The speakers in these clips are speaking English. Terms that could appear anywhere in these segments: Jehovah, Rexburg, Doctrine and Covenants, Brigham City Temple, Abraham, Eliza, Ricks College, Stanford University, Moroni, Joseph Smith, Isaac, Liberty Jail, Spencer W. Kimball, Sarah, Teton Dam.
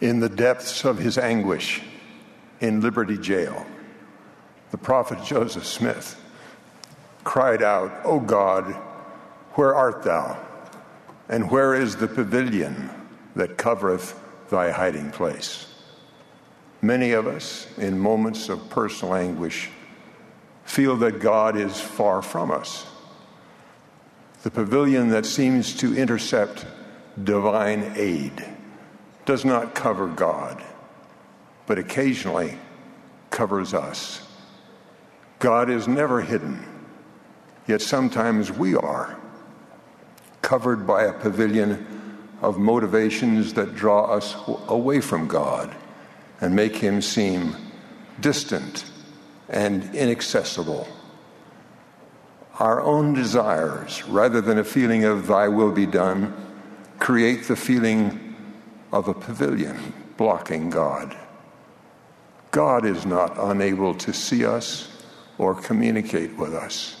in the depths of his anguish in Liberty Jail, the prophet Joseph Smith cried out, "O God, where art thou? And where is the pavilion that covereth thy hiding place?" Many of us, in moments of personal anguish, feel that God is far from us. The pavilion that seems to intercept divine aid does not cover God, but occasionally covers us. God is never hidden, yet sometimes we are, covered by a pavilion of motivations that draw us away from God and make him seem distant and inaccessible. Our own desires, rather than a feeling of thy will be done, create the feeling of a pavilion blocking God. God is not unable to see us or communicate with us,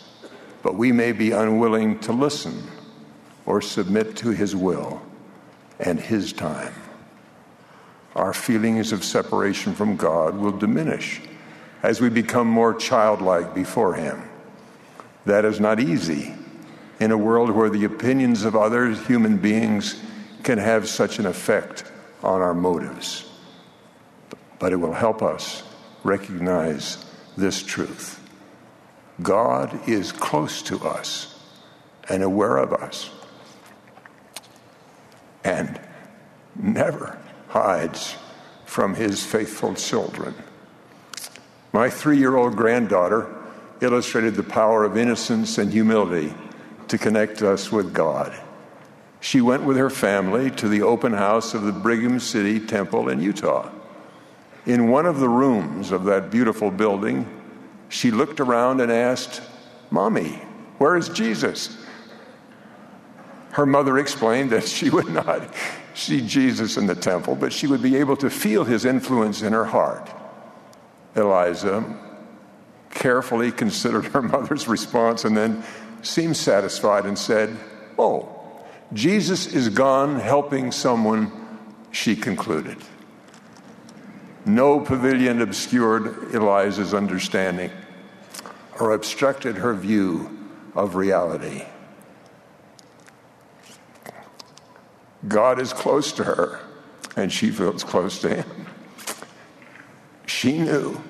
but we may be unwilling to listen or submit to his will and his time. Our feelings of separation from God will diminish as we become more childlike before him. That is not easy in a world where the opinions of other human beings can have such an effect on our motives. But it will help us recognize this truth. God is close to us and aware of us, and never hides from his faithful children. My 3-year-old granddaughter illustrated the power of innocence and humility to connect us with God. She went with her family to the open house of the Brigham City Temple in Utah. In one of the rooms of that beautiful building, she looked around and asked, "Mommy, where is Jesus?" Her mother explained that she would not see Jesus in the temple, but she would be able to feel his influence in her heart. Eliza carefully considered her mother's response and then seemed satisfied and said, "Oh, Jesus is gone helping someone," she concluded. No pavilion obscured Eliza's understanding or obstructed her view of reality. God is close to her, and she feels close to him. She knew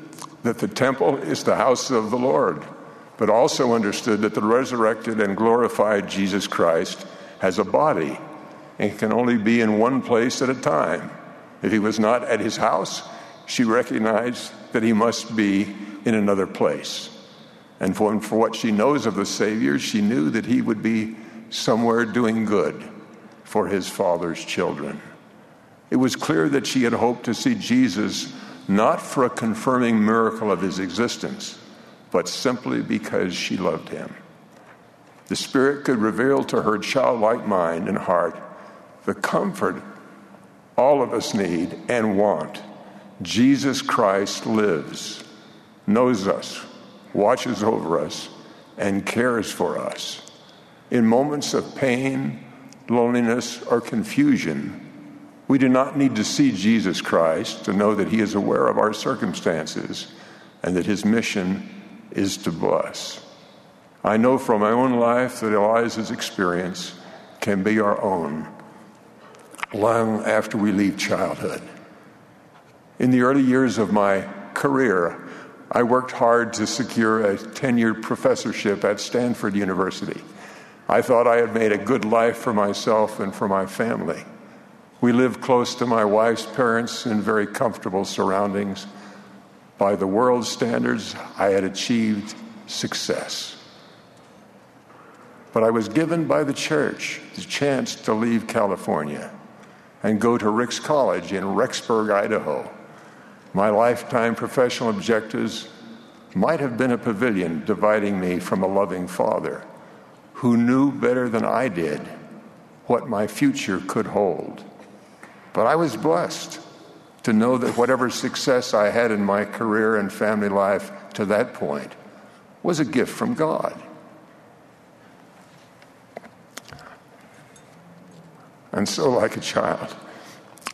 that the temple is the house of the Lord, but also understood that the resurrected and glorified Jesus Christ has a body and can only be in one place at a time. If he was not at his house, she recognized that he must be in another place. And for what she knows of the Savior, she knew that he would be somewhere doing good for his Father's children. It was clear that she had hoped to see Jesus not for a confirming miracle of his existence, but simply because she loved him. The Spirit could reveal to her childlike mind and heart the comfort all of us need and want. Jesus Christ lives, knows us, watches over us, and cares for us. In moments of pain, loneliness, or confusion, we do not need to see Jesus Christ to know that he is aware of our circumstances and that his mission is to bless. I know from my own life that Eliza's experience can be our own long after we leave childhood. In the early years of my career, I worked hard to secure a tenured professorship at Stanford University. I thought I had made a good life for myself and for my family. We lived close to my wife's parents in very comfortable surroundings. By the world's standards, I had achieved success. But I was given by the church the chance to leave California and go to Ricks College in Rexburg, Idaho. My lifetime professional objectives might have been a pavilion dividing me from a loving father who knew better than I did what my future could hold. But I was blessed to know that whatever success I had in my career and family life to that point was a gift from God. And so, like a child,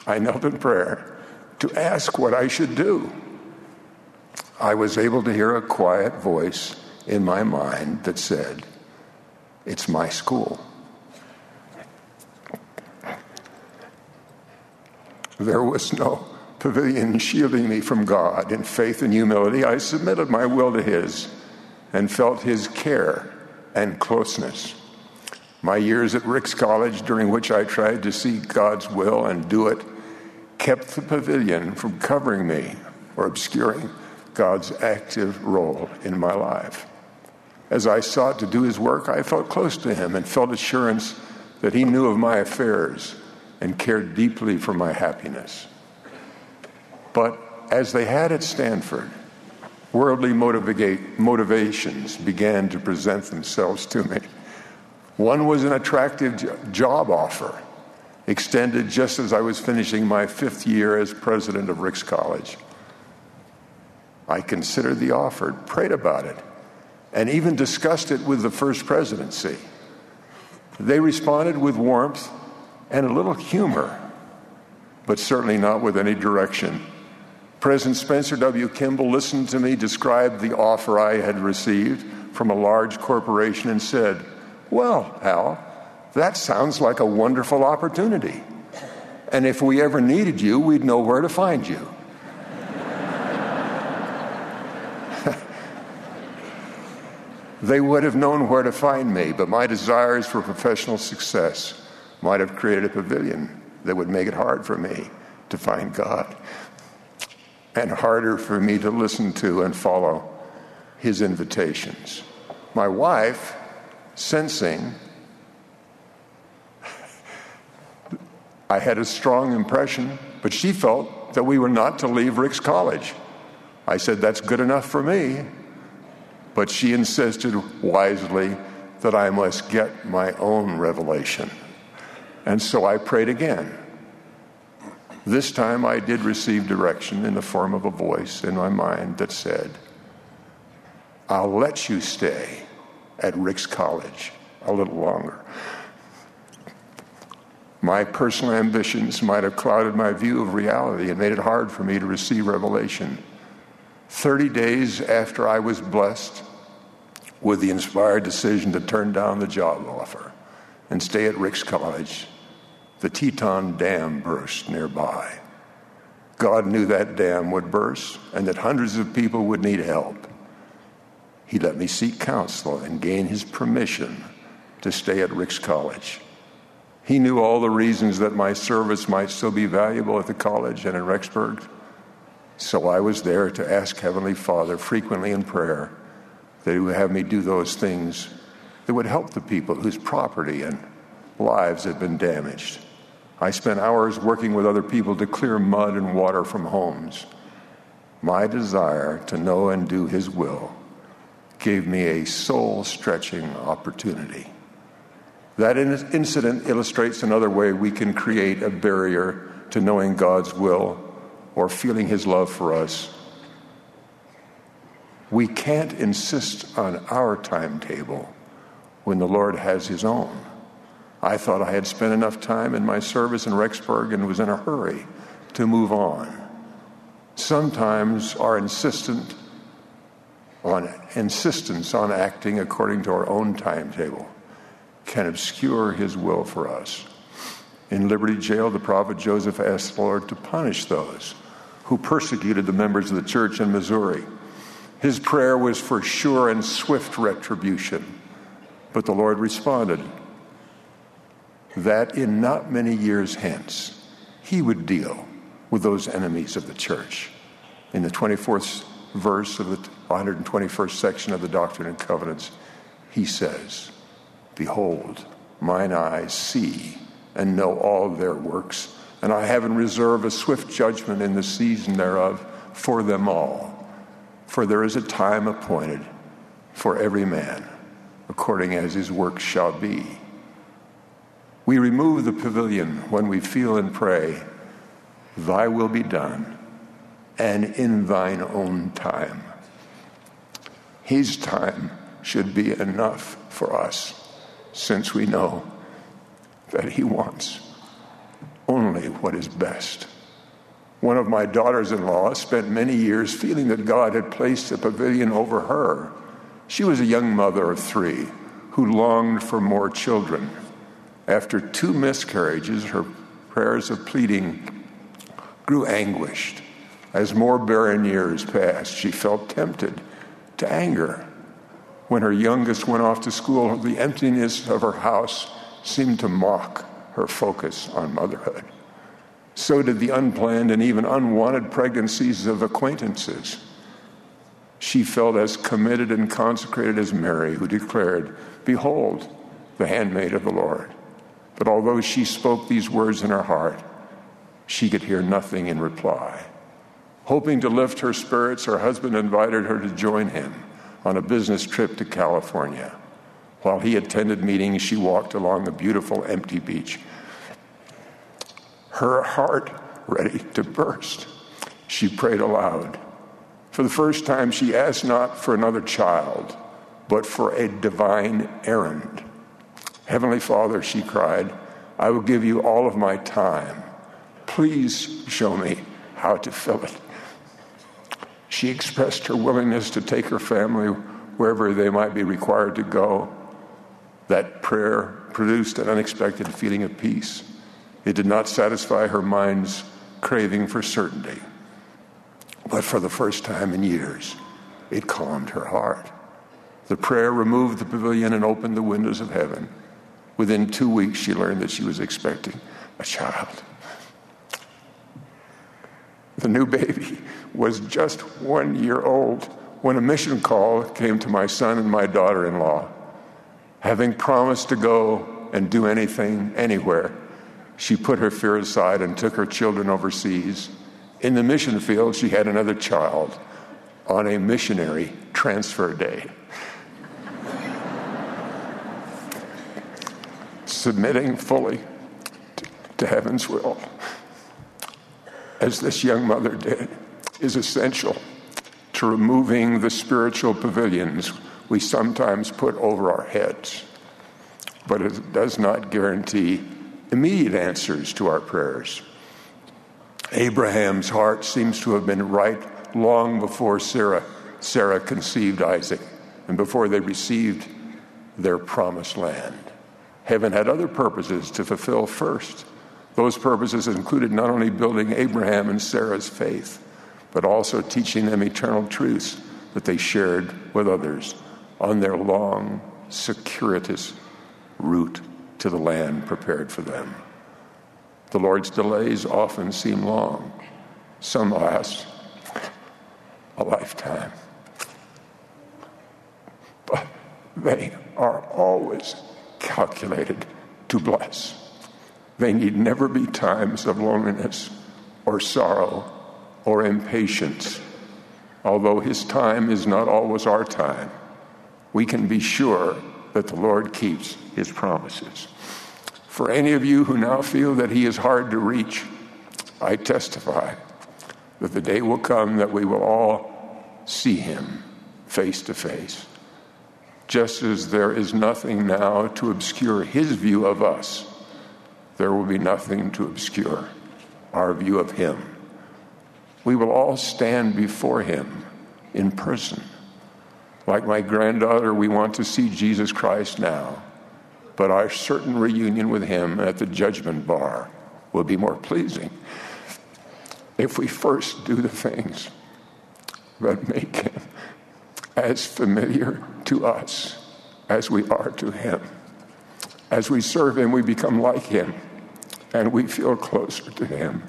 I knelt in prayer to ask what I should do. I was able to hear a quiet voice in my mind that said, "It's my school." There was no pavilion shielding me from God. In faith and humility, I submitted my will to His and felt His care and closeness. My years at Ricks College, during which I tried to seek God's will and do it, kept the pavilion from covering me or obscuring God's active role in my life. As I sought to do His work, I felt close to Him and felt assurance that He knew of my affairs and cared deeply for my happiness. But as they had at Stanford, worldly motivations began to present themselves to me. One was an attractive job offer, extended just as I was finishing my fifth year as president of Ricks College. I considered the offer, prayed about it, and even discussed it with the First Presidency. They responded with warmth and a little humor, but certainly not with any direction. President Spencer W. Kimball listened to me describe the offer I had received from a large corporation and said, "Well, Al, that sounds like a wonderful opportunity. And if we ever needed you, we'd know where to find you." They would have known where to find me, but my desires for professional success might have created a pavilion that would make it hard for me to find God and harder for me to listen to and follow His invitations. My wife, sensing I had a strong impression, but she felt that we were not to leave Ricks College. I said, "That's good enough for me." But she insisted wisely that I must get my own revelation. And so I prayed again. This time I did receive direction in the form of a voice in my mind that said, "I'll let you stay at Ricks College a little longer." My personal ambitions might have clouded my view of reality and made it hard for me to receive revelation. 30 days after I was blessed with the inspired decision to turn down the job offer and stay at Ricks College, the Teton Dam burst nearby. God knew that dam would burst and that hundreds of people would need help. He let me seek counsel and gain His permission to stay at Ricks College. He knew all the reasons that my service might still be valuable at the college and in Rexburg. So I was there to ask Heavenly Father frequently in prayer that He would have me do those things that would help the people whose property and lives had been damaged. I spent hours working with other people to clear mud and water from homes. My desire to know and do His will gave me a soul-stretching opportunity. That incident illustrates another way we can create a barrier to knowing God's will or feeling His love for us. We can't insist on our timetable when the Lord has His own. I thought I had spent enough time in my service in Rexburg and was in a hurry to move on. Sometimes our insistence on acting according to our own timetable can obscure His will for us. In Liberty Jail, the prophet Joseph asked the Lord to punish those who persecuted the members of the church in Missouri. His prayer was for sure and swift retribution. But the Lord responded that in not many years hence, He would deal with those enemies of the church. In the 24th verse of the 121st section of the Doctrine and Covenants, He says, "Behold, mine eyes see and know all their works, and I have in reserve a swift judgment in the season thereof for them all. For there is a time appointed for every man, according as his work shall be." We remove the pavilion when we feel and pray, "Thy will be done, and in thine own time." His time should be enough for us, since we know that He wants only what is best. One of my daughters-in-law spent many years feeling that God had placed a pavilion over her. She was a young mother of three who longed for more children. After two miscarriages, her prayers of pleading grew anguished. As more barren years passed, she felt tempted to anger. When her youngest went off to school, the emptiness of her house seemed to mock her focus on motherhood. So did the unplanned and even unwanted pregnancies of acquaintances. She felt as committed and consecrated as Mary, who declared, "Behold, the handmaid of the Lord." But although she spoke these words in her heart, she could hear nothing in reply. Hoping to lift her spirits, her husband invited her to join him on a business trip to California. While he attended meetings, she walked along the beautiful empty beach, her heart ready to burst. She prayed aloud. For the first time, she asked not for another child, but for a divine errand. "Heavenly Father," she cried, "I will give you all of my time. Please show me how to fill it." She expressed her willingness to take her family wherever they might be required to go. That prayer produced an unexpected feeling of peace. It did not satisfy her mind's craving for certainty, but for the first time in years, it calmed her heart. The prayer removed the pavilion and opened the windows of heaven. Within 2 weeks, she learned that she was expecting a child. The new baby was just 1 year old when a mission call came to my son and my daughter-in-law. Having promised to go and do anything, anywhere, she put her fear aside and took her children overseas. In the mission field, she had another child on a missionary transfer day. Submitting fully to heaven's will, as this young mother did, is essential to removing the spiritual pavilions we sometimes put over our heads. But it does not guarantee immediate answers to our prayers. Abraham's heart seems to have been right long before Sarah conceived Isaac and before they received their promised land. Heaven had other purposes to fulfill first. Those purposes included not only building Abraham and Sarah's faith, but also teaching them eternal truths that they shared with others on their long, circuitous route to the land prepared for them. The Lord's delays often seem long. Some last a lifetime. But they are always calculated to bless. They need never be times of loneliness or sorrow or impatience. Although his time is not always our time, we can be sure that the Lord keeps his promises. For any of you who now feel that he is hard to reach, I testify that the day will come that we will all see him face to face, just as there is nothing now to obscure his view of us. There will be nothing to obscure our view of him. We will all stand before him in person. Like my granddaughter, we want to see Jesus Christ now, but our certain reunion with him at the judgment bar will be more pleasing if we first do the things that make him as familiar to us as we are to him. As we serve him, we become like him, and we feel closer to him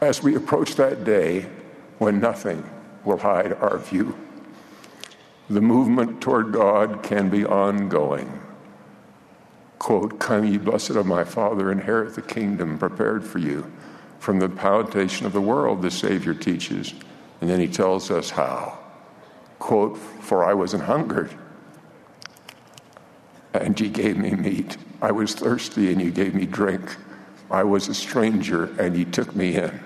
as we approach that day when nothing will hide our view. The movement toward God can be ongoing. Quote, "Come, ye blessed of my Father, inherit the kingdom prepared for you from the foundation of the world," the Savior teaches. And then he tells us how. Quote, "For I was an hungered, and ye gave me meat. I was thirsty, and ye gave me drink. I was a stranger, and ye took me in.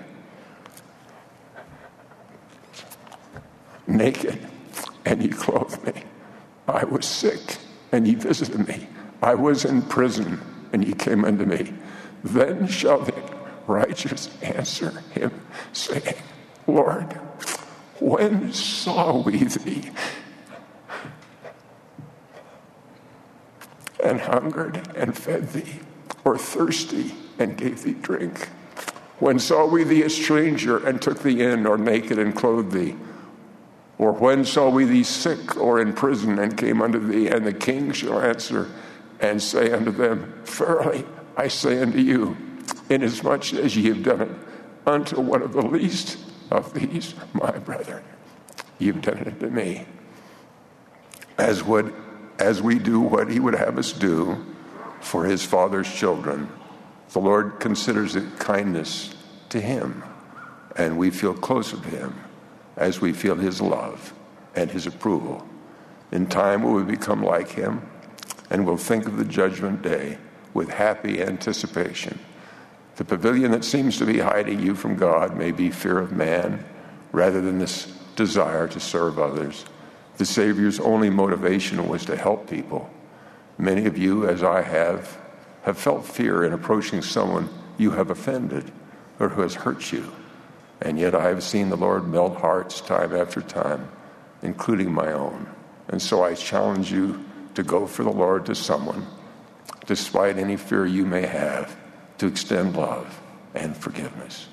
Naked, and ye clothed me. I was sick, and ye visited me. I was in prison, and ye came unto me. Then shall the righteous answer him, saying, Lord, when saw we thee? And hungered and fed thee, or thirsty and gave thee drink? When saw we thee a stranger and took thee in, or naked and clothed thee? Or when saw we thee sick or in prison and came unto thee? And the king shall answer and say unto them, Verily I say unto you, inasmuch as ye have done it unto one of the least of these my brethren, ye have done it unto me. As we do what he would have us do for his father's children, the Lord considers it kindness to him, and we feel closer to him as we feel his love and his approval. In time, we will become like him, and will think of the judgment day with happy anticipation. The pavilion that seems to be hiding you from God may be fear of man rather than this desire to serve others. The Savior's only motivation was to help people. Many of you, as I have felt fear in approaching someone you have offended or who has hurt you. And yet I have seen the Lord melt hearts time after time, including my own. And so I challenge you to go for the Lord to someone, despite any fear you may have, to extend love and forgiveness.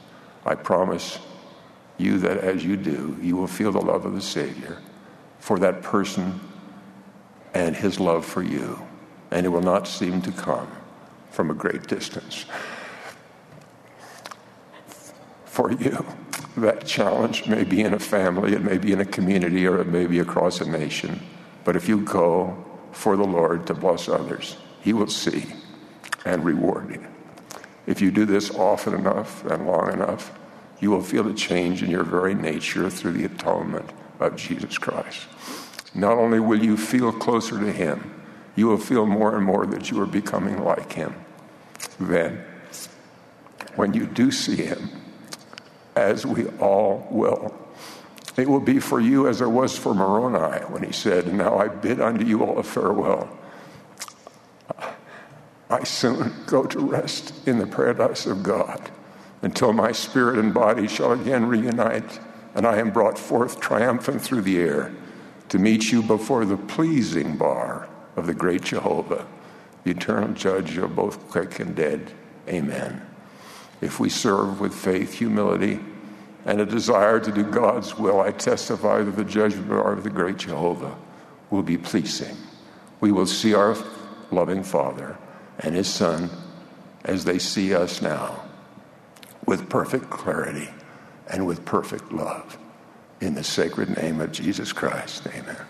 I promise you that as you do, you will feel the love of the Savior for that person and his love for you, and it will not seem to come from a great distance. For you, that challenge may be in a family, it may be in a community, or it may be across a nation. But if you go for the Lord to bless others, he will see and reward you. If you do this often enough and long enough, you will feel a change in your very nature through the atonement of Jesus Christ. Not only will you feel closer to him, you will feel more and more that you are becoming like him. Then, when you do see him, as we all will, it will be for you as it was for Moroni when he said, And now I bid unto you all a farewell. I soon go to rest in the paradise of God until my spirit and body shall again reunite, and I am brought forth triumphant through the air to meet you before the pleasing bar of the great Jehovah, the eternal judge of both quick and dead. Amen. If we serve with faith, humility, and a desire to do God's will, I testify that the judgment bar of the great Jehovah will be pleasing. We will see our loving Father and his Son as they see us now, with perfect clarity and with perfect love. In the sacred name of Jesus Christ, amen.